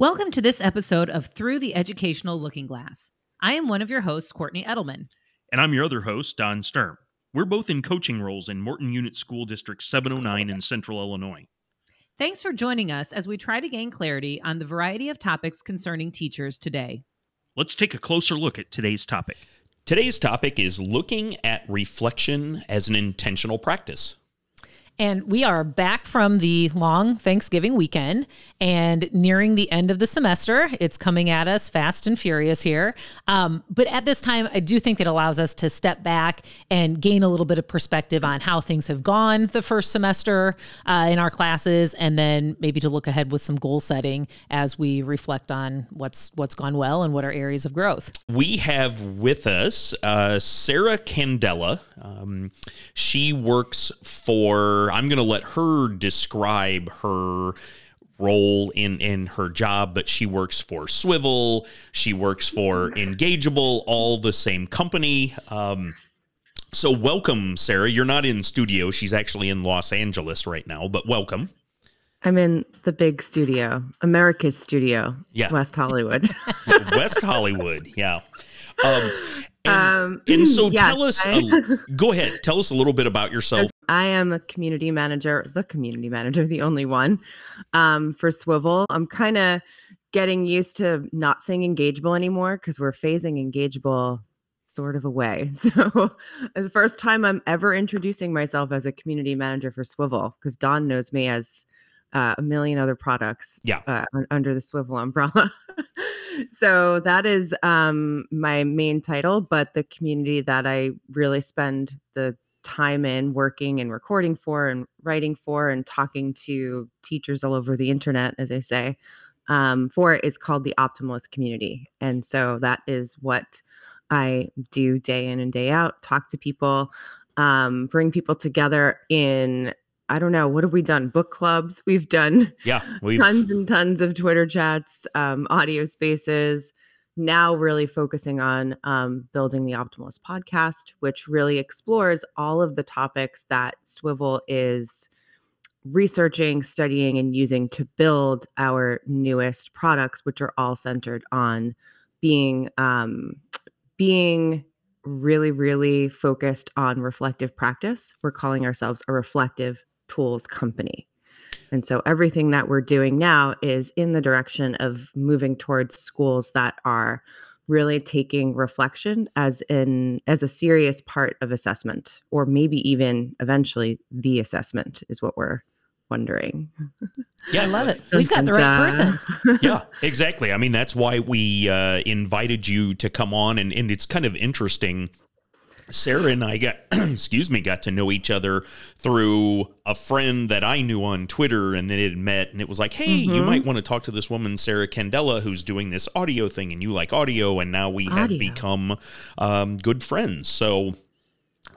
Welcome to this episode of Through the Educational Looking Glass. I am one of your hosts, Courtney Edelman. And I'm your other host, Don Sturm. We're both in coaching roles in Morton Unit School District 709 in Central Illinois. Thanks for joining us as we try to gain clarity on the variety of topics concerning teachers today. Let's take a closer look at today's topic. Today's topic is looking at reflection as an intentional practice. And we are back from the long Thanksgiving weekend and nearing the end of the semester. It's coming at us fast and furious here. But at this time, I do think it allows us to step back and gain a little bit of perspective on how things have gone the first semester in our classes, and then maybe to look ahead with some goal setting as we reflect on what's gone well and what are areas of growth. We have with us Sara Candela. She works for... I'm going to let her describe her role in her job, but she works for Swivl. She works for Engageable, all the same company. So welcome, Sara. You're not in studio. She's actually in Los Angeles right now, but welcome. I'm in the big studio, America's studio, yeah. West Hollywood. West Hollywood, yeah. Tell us a little bit about yourself. I am the community manager, the only one, for Swivl. I'm kind of getting used to not saying Engageable anymore because we're phasing Engageable sort of away. So it's the first time I'm ever introducing myself as a community manager for Swivl, because Don knows me as a million other products under the Swivl umbrella. So that is my main title, but the community that I really spend the time in working and recording for and writing for and talking to teachers all over the internet, as I say, for it is called the Optimalist Community. And so that is what I do day in and day out, talk to people, bring people together in, I don't know, what have we done? Book clubs. We've done tons and tons of Twitter chats, audio spaces. Now really focusing on building the Optimalist podcast, which really explores all of the topics that Swivl is researching, studying, and using to build our newest products, which are all centered on being really, really focused on reflective practice. We're calling ourselves a reflective tools company. And so everything that we're doing now is in the direction of moving towards schools that are really taking reflection as a serious part of assessment, or maybe even eventually the assessment is what we're wondering. Yeah, I love it. We've got the right person. Yeah, exactly. I mean, that's why we invited you to come on, and it's kind of interesting. Sara and I got to know each other through a friend that I knew on Twitter, and then it met, and it was like, hey, you might want to talk to this woman, Sara Candela, who's doing this audio thing, and you like audio, and now we have become good friends. So,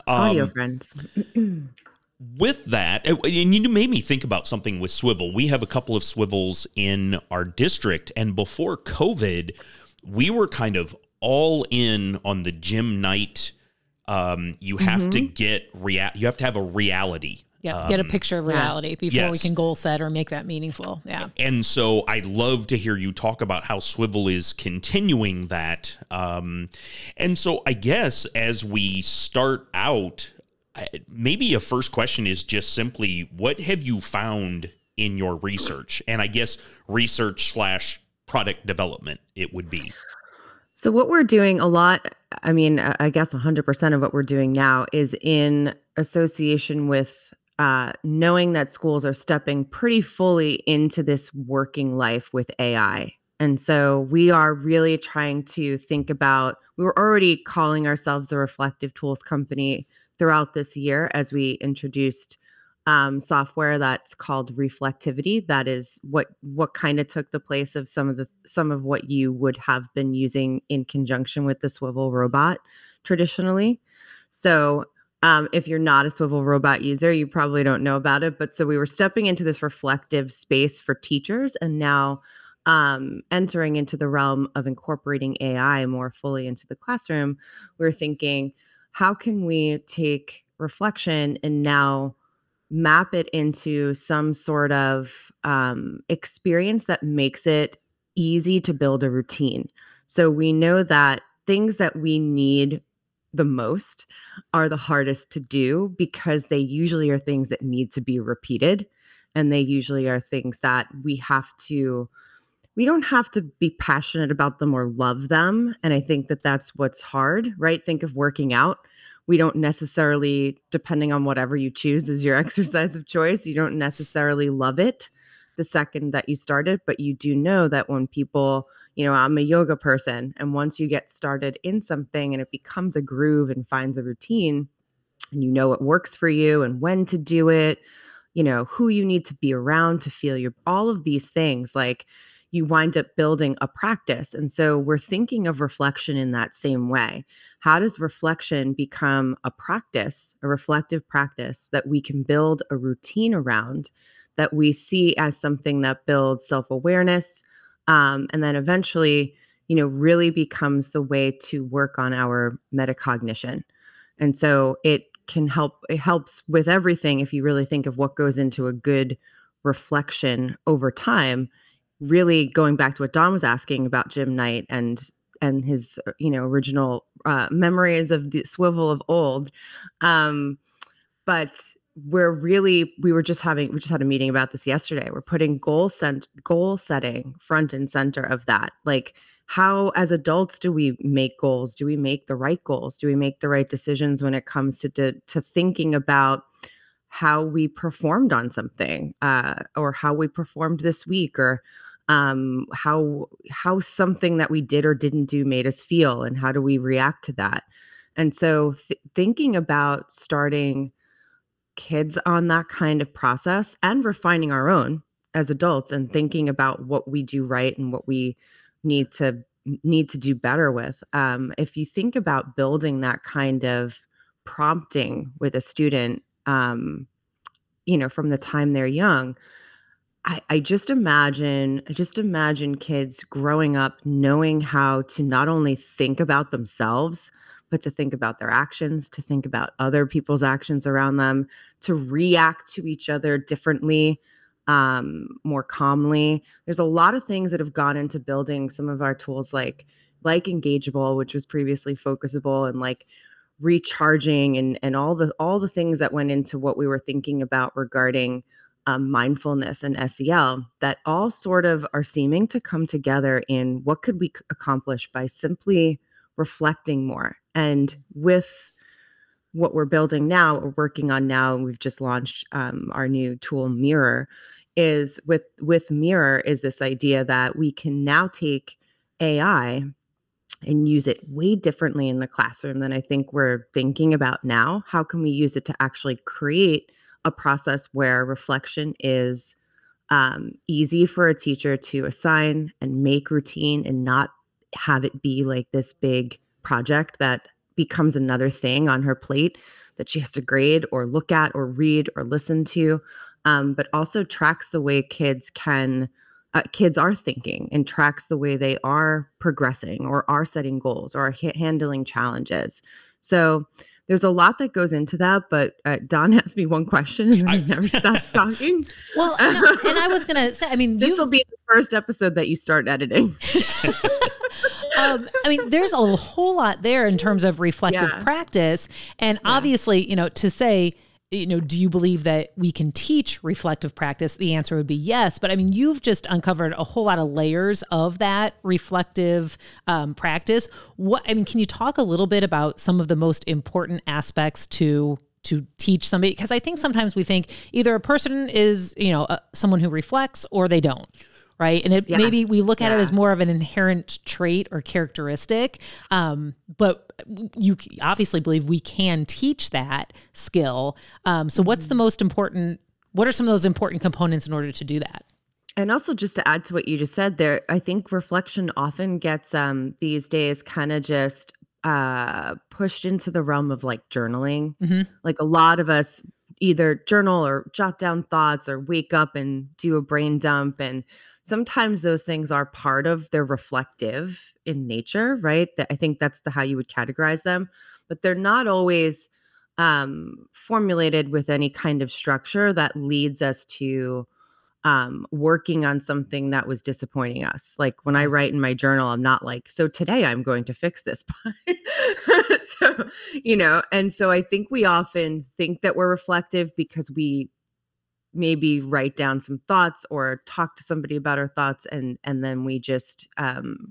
audio friends. With that, and you made me think about something with Swivl. We have a couple of Swivls in our district, and before COVID, we were kind of all in on the Jim Knight. You have to have a reality. Yeah, get a picture of reality before we can goal set or make that meaningful. Yeah. And so I'd love to hear you talk about how Swivl is continuing that. And so I guess as we start out, maybe a first question is just simply, what have you found in your research? And I guess research/product development it would be. So what we're doing a lot, I mean, I guess 100% of what we're doing now is in association with knowing that schools are stepping pretty fully into this working life with AI. And so we are really trying to think about, we were already calling ourselves a reflective tools company throughout this year as we introduced software that's called Reflectivity. That is what kind of took the place of some of what you would have been using in conjunction with the Swivl robot traditionally. So if you're not a Swivl robot user, you probably don't know about it. But so we were stepping into this reflective space for teachers, and now entering into the realm of incorporating AI more fully into the classroom. We're thinking, how can we take reflection and now map it into some sort of experience that makes it easy to build a routine. So we know that things that we need the most are the hardest to do because they usually are things that need to be repeated. And they usually are things that we don't have to be passionate about them or love them. And I think that that's what's hard, right? Think of working out. We don't necessarily, depending on whatever you choose as your exercise of choice, you don't necessarily love it the second that you start it, but you do know that when people, I'm a yoga person, and once you get started in something and it becomes a groove and finds a routine, and it works for you and when to do it, who you need to be around to feel all of these things, like you wind up building a practice. And so we're thinking of reflection in that same way. How does reflection become a practice, a reflective practice that we can build a routine around, that we see as something that builds self-awareness, and then eventually, really becomes the way to work on our metacognition. And so it helps with everything if you really think of what goes into a good reflection over time. Really going back to what Don was asking about Jim Knight and his original memories of the Swivl of old, but we just had a meeting about this yesterday. We're putting goal setting front and center of that. Like, how as adults do we make goals? Do we make the right goals? Do we make the right decisions when it comes to thinking about how we performed on something, or how we performed this week, or how something that we did or didn't do made us feel, and how do we react to that? And so thinking about starting kids on that kind of process and refining our own as adults and thinking about what we do right and what we need to do better with. If you think about building that kind of prompting with a student, from the time they're young, I just imagine kids growing up knowing how to not only think about themselves, but to think about their actions, to think about other people's actions around them, to react to each other differently, more calmly. There's a lot of things that have gone into building some of our tools, like Engageable, which was previously Focusable, and like recharging and all the things that went into what we were thinking about regarding mindfulness and SEL, that all sort of are seeming to come together in what could we accomplish by simply reflecting more. And with what we're building now, what we're working on now, and we've just launched our new tool, Mirror, is with Mirror is this idea that we can now take AI and use it way differently in the classroom than I think we're thinking about now. How can we use it to actually create a process where reflection is easy for a teacher to assign and make routine and not have it be like this big project that becomes another thing on her plate that she has to grade or look at or read or listen to, but also tracks the way kids are thinking and tracks the way they are progressing or are setting goals or are handling challenges. So there's a lot that goes into that, but Don asked me one question and I never stopped talking. Well, and I was going to say, this will be the first episode that you start editing. There's a whole lot there in terms of reflective practice. And obviously, to say, do you believe that we can teach reflective practice? The answer would be yes. But you've just uncovered a whole lot of layers of that reflective practice. Can you talk a little bit about some of the most important aspects to teach somebody? Because I think sometimes we think either a person is, someone who reflects or they don't. Right. And maybe we look at it as more of an inherent trait or characteristic. But you obviously believe we can teach that skill. So what's the most important? What are some of those important components in order to do that? And also, just to add to what you just said there, I think reflection often gets these days kind of just pushed into the realm of like journaling. Mm-hmm. Like a lot of us either journal or jot down thoughts or wake up and do a brain dump. And sometimes those things are part of their reflective in nature, right? I think that's how you would categorize them, but they're not always formulated with any kind of structure that leads us to working on something that was disappointing us. Like when I write in my journal, I'm not like, so today I'm going to fix this. So, you know, and so I think we often think that we're reflective because we maybe write down some thoughts or talk to somebody about our thoughts. And then we just,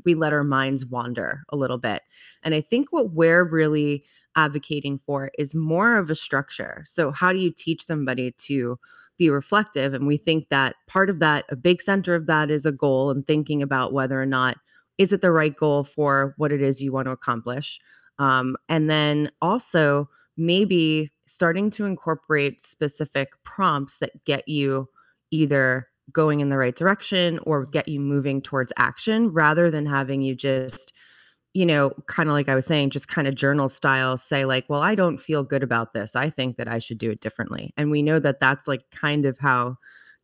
we let our minds wander a little bit. And I think what we're really advocating for is more of a structure. So how do you teach somebody to be reflective? And we think that part of that, a big center of that, is a goal and thinking about whether or not, is it the right goal for what it is you want to accomplish? And then also maybe starting to incorporate specific prompts that get you either going in the right direction or get you moving towards action, rather than having you just, you know, kind of like I was saying, just kind of journal style say like, well, I don't feel good about this. I think that I should do it differently. And we know that that's like kind of how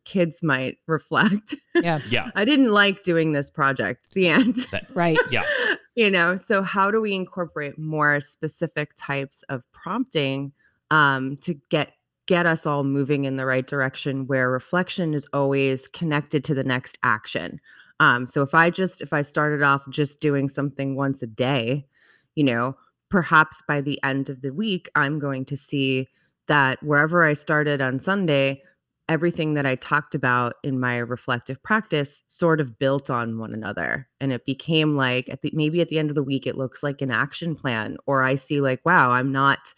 kids might reflect. Yeah. Yeah. I didn't like doing this project. The end. Right. Yeah. You know, so how do we incorporate more specific types of prompting to get us all moving in the right direction, where reflection is always connected to the next action? So if I started off just doing something once a day, you know, perhaps by the end of the week, I'm going to see that wherever I started on Sunday, everything that I talked about in my reflective practice sort of built on one another. And it became like, maybe at the end of the week, it looks like an action plan, or I see like, wow, I'm not,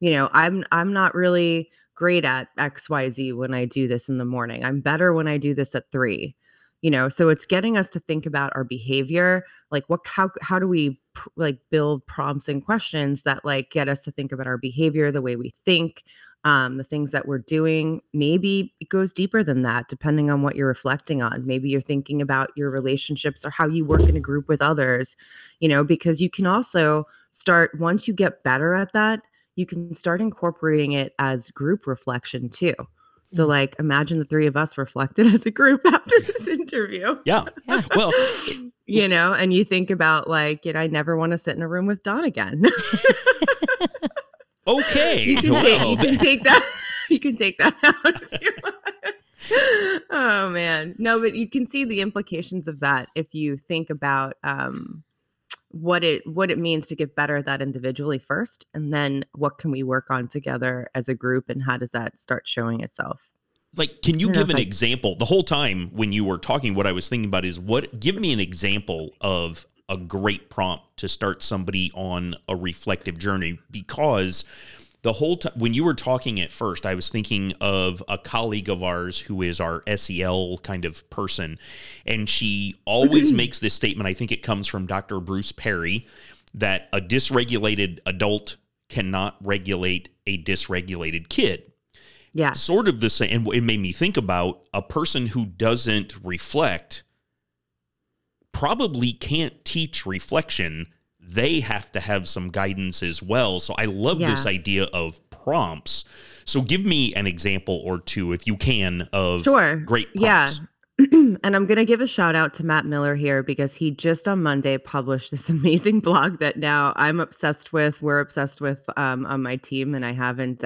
you know, I'm not really great at XYZ when I do this in the morning. I'm better when I do this at 3. You know, so it's getting us to think about our behavior, like how do we like build prompts and questions that like get us to think about our behavior, the way we think, the things that we're doing. Maybe it goes deeper than that, depending on what you're reflecting on. Maybe you're thinking about your relationships or how you work in a group with others, you know, because you can also start, once you get better at that, you can start incorporating it as group reflection too. So like, imagine the three of us reflected as a group after this interview. Yeah. Well, you know, and you think about like, you know, I never want to sit in a room with Don again. Okay. You can take that out if you want. Oh man. No, but you can see the implications of that if you think about what it means to get better at that individually first, and then what can we work on together as a group, and how does that start showing itself? Like, can you give an example? The whole time when you were talking, what I was thinking about is give me an example of a great prompt to start somebody on a reflective journey, because the whole time when you were talking at first, I was thinking of a colleague of ours who is our SEL kind of person. And she always makes this statement, I think it comes from Dr. Bruce Perry, that a dysregulated adult cannot regulate a dysregulated kid. Yeah. Sort of the same. And it made me think about a person who doesn't reflect probably can't teach reflection. They have to have some guidance as well. So I love this idea of prompts. So give me an example or two, if you can, of great prompts. Yeah. And I'm going to give a shout out to Matt Miller here, because he just on Monday published this amazing blog that now I'm obsessed with. We're obsessed with on my team, and I haven't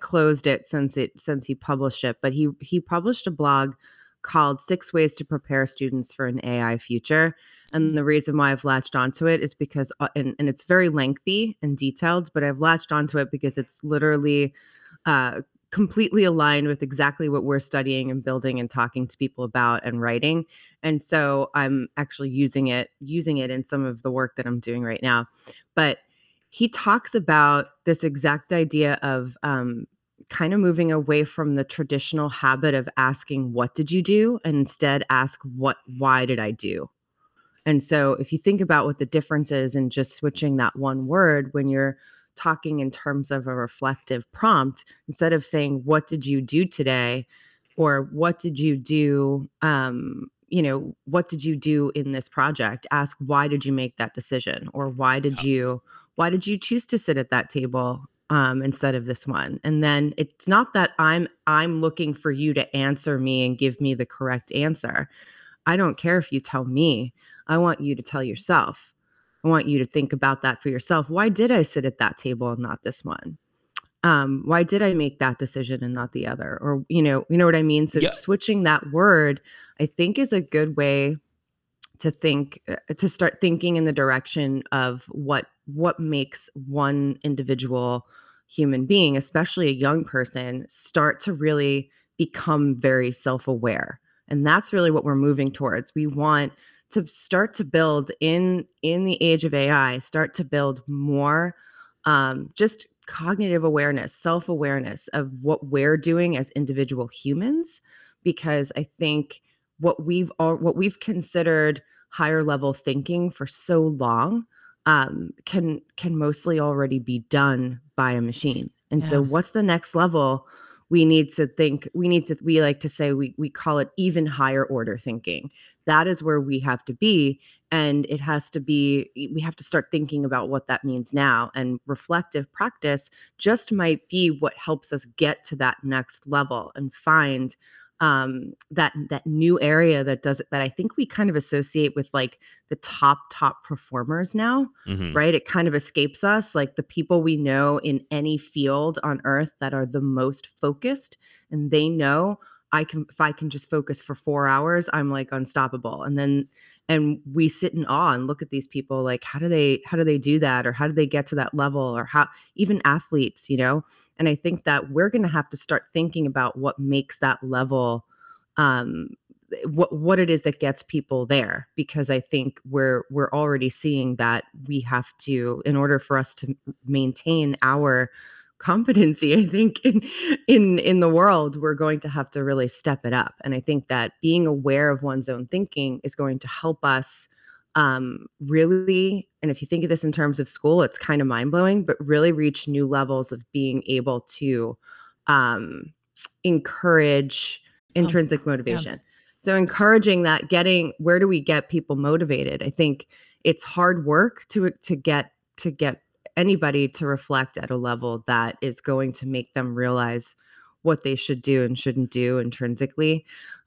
closed it since he published it. But he published a blog called 6 Ways to Prepare Students for an AI Future. And the reason why I've latched onto it is because, and it's very lengthy and detailed, but I've latched onto it because it's literally completely aligned with exactly what we're studying and building and talking to people about and writing. And so I'm actually using it in some of the work that I'm doing right now. But he talks about this exact idea of kind of moving away from the traditional habit of asking, what did you do? And instead ask, why did I do? And so if you think about what the difference is in just switching that one word, when you're talking in terms of a reflective prompt, instead of saying, what did you do today? Or what did you do? You know, what did you do in this project? Ask, why did you make that decision? Or why did you choose to sit at that table instead of this one? And then it's not that I'm looking for you to answer me and give me the correct answer. I don't care if you tell me. I want you to tell yourself. I want you to think about that for yourself. Why did I sit at that table and not this one? Why did I make that decision and not the other? Or, you know what I mean? So switching that word, I think, is a good way to think, to start thinking in the direction of what makes one individual human being, especially a young person, start to really become very self-aware. And that's really what we're moving towards. We want to start to build in the age of AI, start to build more just cognitive awareness, self-awareness of what we're doing as individual humans, because I think what we've considered higher level thinking for so long can mostly already be done by a machine. And so what's the next level? We need to think, we like to say, we call it even higher order thinking. That is where we have to be. And it has to be, we have to start thinking about what that means now. And reflective practice just might be what helps us get to that next level and find that new area that does it, that I think we kind of associate with like the top performers now, right? It kind of escapes us, like the people we know in any field on earth that are the most focused, and they know if I can just focus for 4 hours, I'm like unstoppable. And we sit in awe and look at these people, like, how do they do that? Or how do they get to that level? Or how, even athletes, you know? And I think that we're going to have to start thinking about what makes that level, what it is that gets people there. Because I think we're already seeing that we have to, in order for us to maintain our competency, I think in the world, we're going to have to really step it up. And I think that being aware of one's own thinking is going to help us really, and if you think of this in terms of school, it's kind of mind blowing, but really reach new levels of being able to encourage intrinsic motivation. Yeah. So encouraging that, where do we get people motivated? I think it's hard work to get anybody to reflect at a level that is going to make them realize what they should do and shouldn't do intrinsically.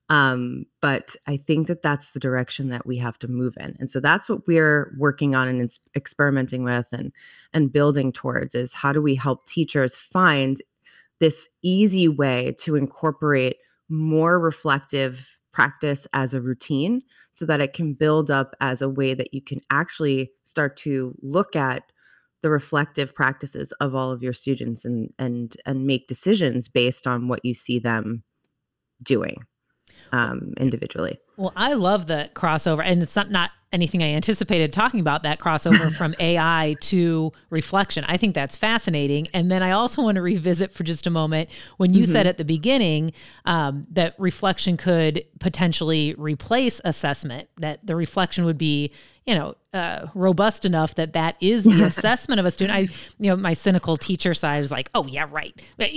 But I think that that's the direction that we have to move in. And so that's what we're working on and experimenting with and building towards, is how do we help teachers find this easy way to incorporate more reflective practice as a routine, so that it can build up as a way that you can actually start to look at the reflective practices of all of your students and make decisions based on what you see them doing. Individually. Well, I love the crossover, and it's not anything I anticipated, talking about that crossover from AI to reflection. I think that's fascinating. And then I also want to revisit for just a moment when you said at the beginning that reflection could potentially replace assessment, that the reflection would be, robust enough that is the assessment of a student. My cynical teacher side is like, oh yeah, right. But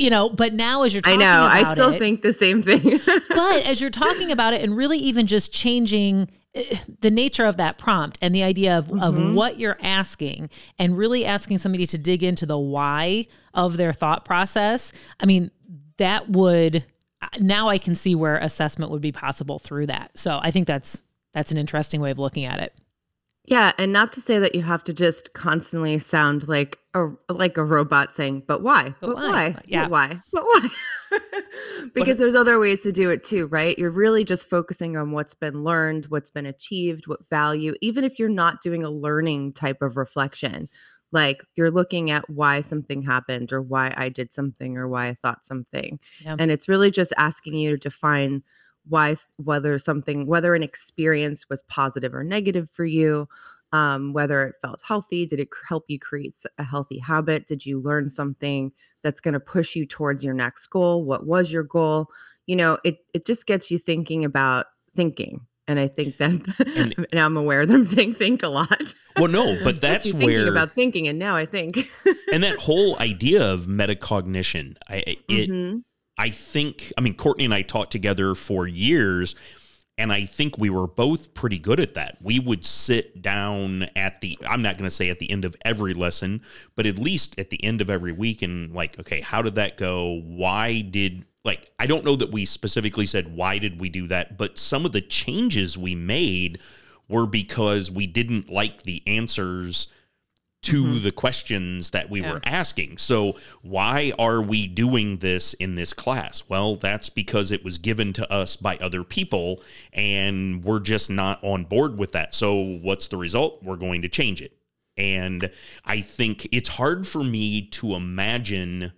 now as you're talking about it, I still think the same thing. But as you're talking about it, and really even just changing the nature of that prompt and the idea of what you're asking, and really asking somebody to dig into the why of their thought process. I mean, now I can see where assessment would be possible through that. So I think that's an interesting way of looking at it. Yeah. And not to say that you have to just constantly sound like a robot saying, but why? But why? Because there's other ways to do it too, right? You're really just focusing on what's been learned, what's been achieved, what value, even if you're not doing a learning type of reflection, like you're looking at why something happened, or why I did something, or why I thought something. Yeah. And it's really just asking you to define why, whether an experience was positive or negative for you, whether it felt healthy, did it help you create a healthy habit? Did you learn something that's going to push you towards your next goal? What was your goal? It just gets you thinking about thinking. And I think that now I'm aware that I'm saying think a lot. Well, no, but that's where thinking about thinking. And now I think, and that whole idea of metacognition, I think, Courtney and I taught together for years, and I think we were both pretty good at that. We would sit down I'm not going to say at the end of every lesson, but at least at the end of every week, and like, okay, how did that go? I don't know that we specifically said, why did we do that? But some of the changes we made were because we didn't like the answers to the questions that we were asking. So why are we doing this in this class? Well, that's because it was given to us by other people and we're just not on board with that. So what's the result? We're going to change it. And I think it's hard for me to imagine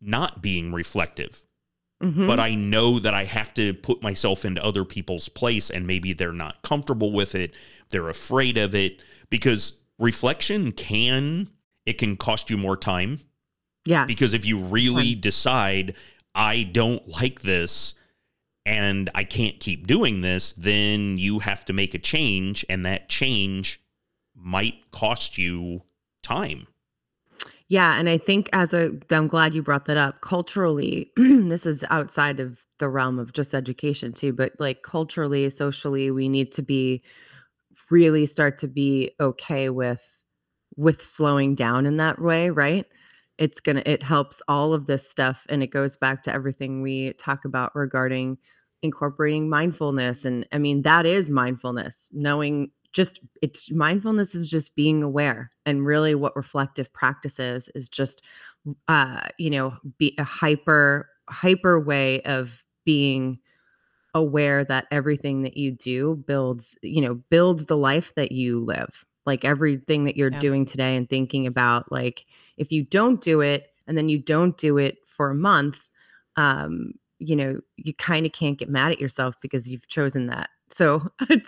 not being reflective, but I know that I have to put myself into other people's place, and maybe they're not comfortable with it. They're afraid of it, because reflection can cost you more time. Yeah. Because if you really decide, I don't like this and I can't keep doing this, then you have to make a change, and that change might cost you time. Yeah. And I think I'm glad you brought that up. Culturally, this is outside of the realm of just education too, but like culturally, socially, we need to really start to be okay with slowing down in that way, right? It helps all of this stuff. And it goes back to everything we talk about regarding incorporating mindfulness. And I mean, that is mindfulness, mindfulness is just being aware. And really what reflective practice is just, be a hyper way of being aware that everything that you do builds the life that you live. Like everything that you're doing today and thinking about, like if you don't do it and then you don't do it for a month, you kind of can't get mad at yourself because you've chosen that. So I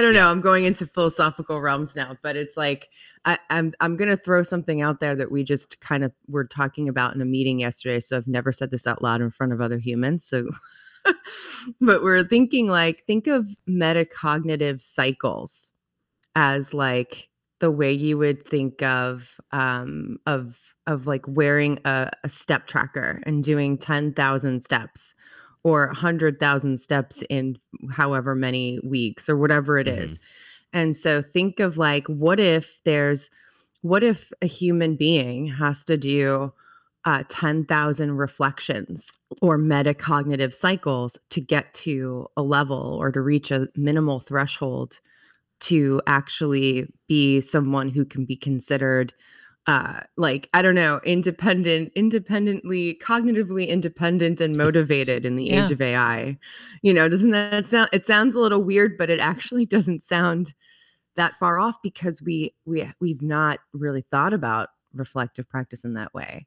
don't know, I'm going into philosophical realms now, but it's like, I'm going to throw something out there that we just kind of were talking about in a meeting yesterday. So I've never said this out loud in front of other humans. So but we're thinking like, think of metacognitive cycles as like the way you would think of like wearing a step tracker and doing 10,000 steps or 100,000 steps in however many weeks or whatever it is. And so think of like, what if a human being has to do 10,000 reflections or metacognitive cycles to get to a level or to reach a minimal threshold to actually be someone who can be considered cognitively independent and motivated in the age of AI. Doesn't that sound, it sounds a little weird, but it actually doesn't sound that far off because we've not really thought about reflective practice in that way.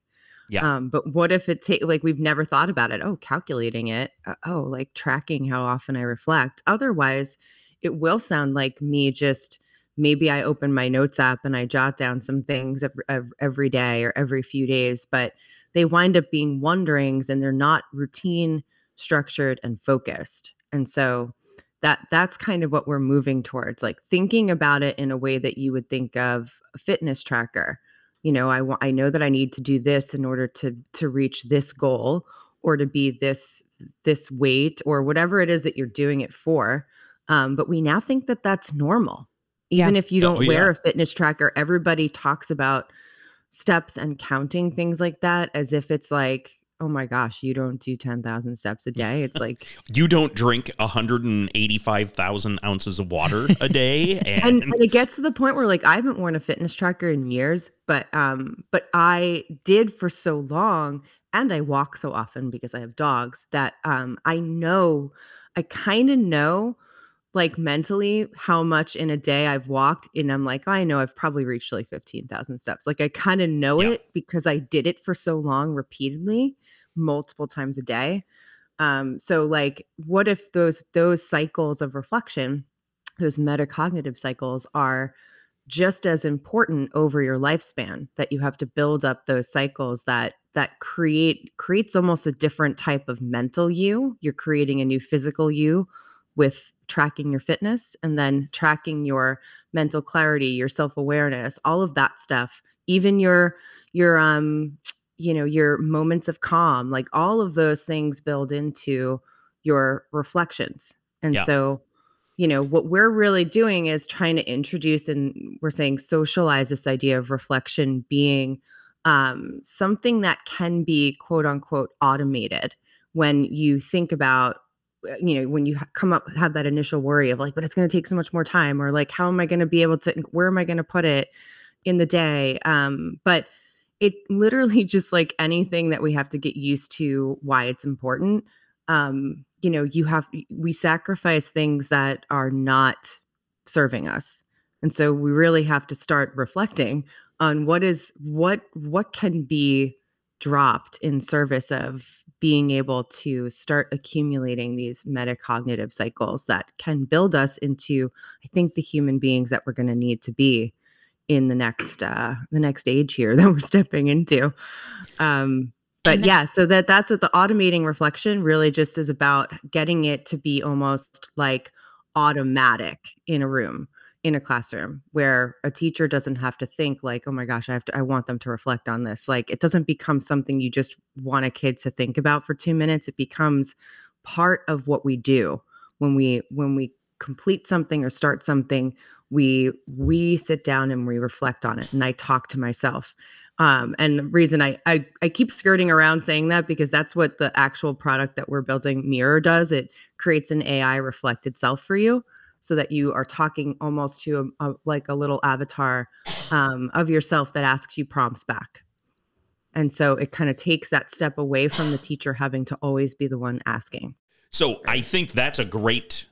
Yeah. But what if it we've never thought about it. Oh, calculating it. Oh, like tracking how often I reflect. Otherwise, it will sound like me just, maybe I open my notes app and I jot down some things every day or every few days, but they wind up being wanderings and they're not routine, structured, and focused. And so that's kind of what we're moving towards, like thinking about it in a way that you would think of a fitness tracker. I know that I need to do this in order to reach this goal or to be this weight or whatever it is that you're doing it for. But we now think that that's normal. Even if you don't wear a fitness tracker, everybody talks about steps and counting things like that as if it's like, oh my gosh, you don't do 10,000 steps a day. It's like you don't drink 185,000 ounces of water a day. And it gets to the point where like I haven't worn a fitness tracker in years, but I did for so long, and I walk so often because I have dogs that I kind of know like mentally how much in a day I've walked, and I'm like, oh, I know I've probably reached like 15,000 steps. Like I kind of know it because I did it for so long repeatedly, multiple times a day. So like, what if those cycles of reflection, those metacognitive cycles are just as important over your lifespan, that you have to build up those cycles that creates almost a different type of mental you. You're creating a new physical you with tracking your fitness and then tracking your mental clarity, your self-awareness, all of that stuff, even your moments of calm, like all of those things build into your reflections. And so, what we're really doing is trying to introduce, and we're saying socialize this idea of reflection being something that can be quote unquote automated. When you think about when you have that initial worry of like, but it's going to take so much more time, or like, how am I going to be able to, where am I going to put it? in the day. But it literally just like anything that we have to get used to why it's important. You know, we sacrifice things that are not serving us. And so we really have to start reflecting on what can be dropped in service of being able to start accumulating these metacognitive cycles that can build us into, I think, the human beings that we're going to need to be in the next age here that we're stepping into. But yeah, so that's what the automating reflection really just is about, getting it to be almost like automatic in a room, in a classroom, where a teacher doesn't have to think like, oh my gosh, I want them to reflect on this. Like, it doesn't become something you just want a kid to think about for 2 minutes. It becomes part of what we do when we complete something or start something. We sit down and we reflect on it, and I talk to myself. And the reason I keep skirting around saying that, because that's what the actual product that we're building, Mirror, does. It creates an AI reflected self for you, so that you are talking almost to like a little avatar of yourself that asks you prompts back. And so it kind of takes that step away from the teacher having to always be the one asking. So I think that's a great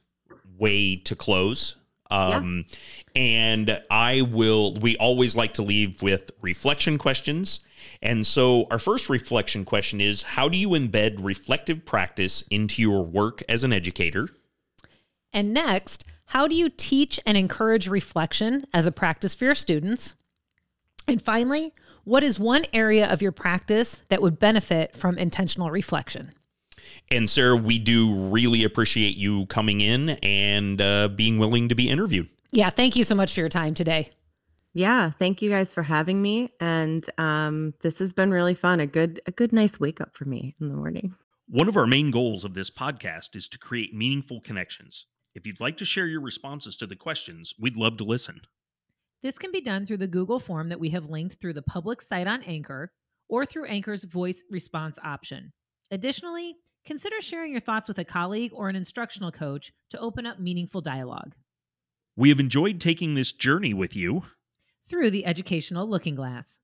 way to close. And we always like to leave with reflection questions. And so our first reflection question is, how do you embed reflective practice into your work as an educator? And next, how do you teach and encourage reflection as a practice for your students? And finally, what is one area of your practice that would benefit from intentional reflection? And Sara, we do really appreciate you coming in and being willing to be interviewed. Yeah, thank you so much for your time today. Yeah, thank you guys for having me. And this has been really fun. A good, nice wake up for me in the morning. One of our main goals of this podcast is to create meaningful connections. If you'd like to share your responses to the questions, we'd love to listen. This can be done through the Google form that we have linked through the public site on Anchor, or through Anchor's voice response option. Additionally, consider sharing your thoughts with a colleague or an instructional coach to open up meaningful dialogue. We have enjoyed taking this journey with you through the educational looking glass.